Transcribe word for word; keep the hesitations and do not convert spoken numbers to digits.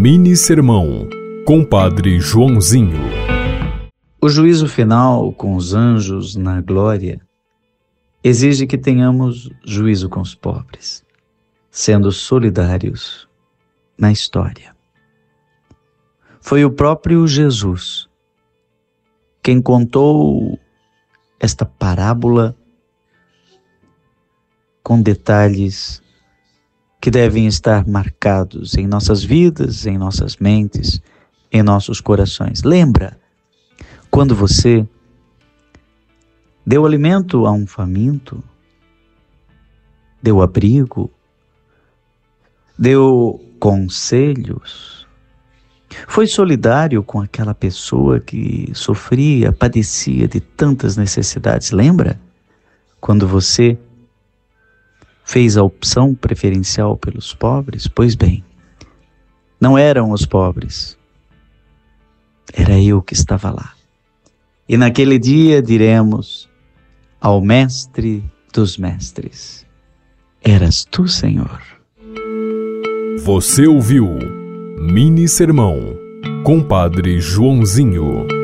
Minisermão, com Padre Joãozinho. O juízo final com os anjos na glória exige que tenhamos juízo com os pobres, sendo solidários na história. Foi o próprio Jesus quem contou esta parábola com detalhes que devem estar marcados em nossas vidas, em nossas mentes, em nossos corações. Lembra, quando você deu alimento a um faminto, deu abrigo, deu conselhos, foi solidário com aquela pessoa que sofria, padecia de tantas necessidades. Lembra, quando você fez a opção preferencial pelos pobres? Pois bem, não eram os pobres, era eu que estava lá. E naquele dia diremos ao Mestre dos Mestres: eras tu, Senhor. Você ouviu Minisermão, com Padre Joãozinho.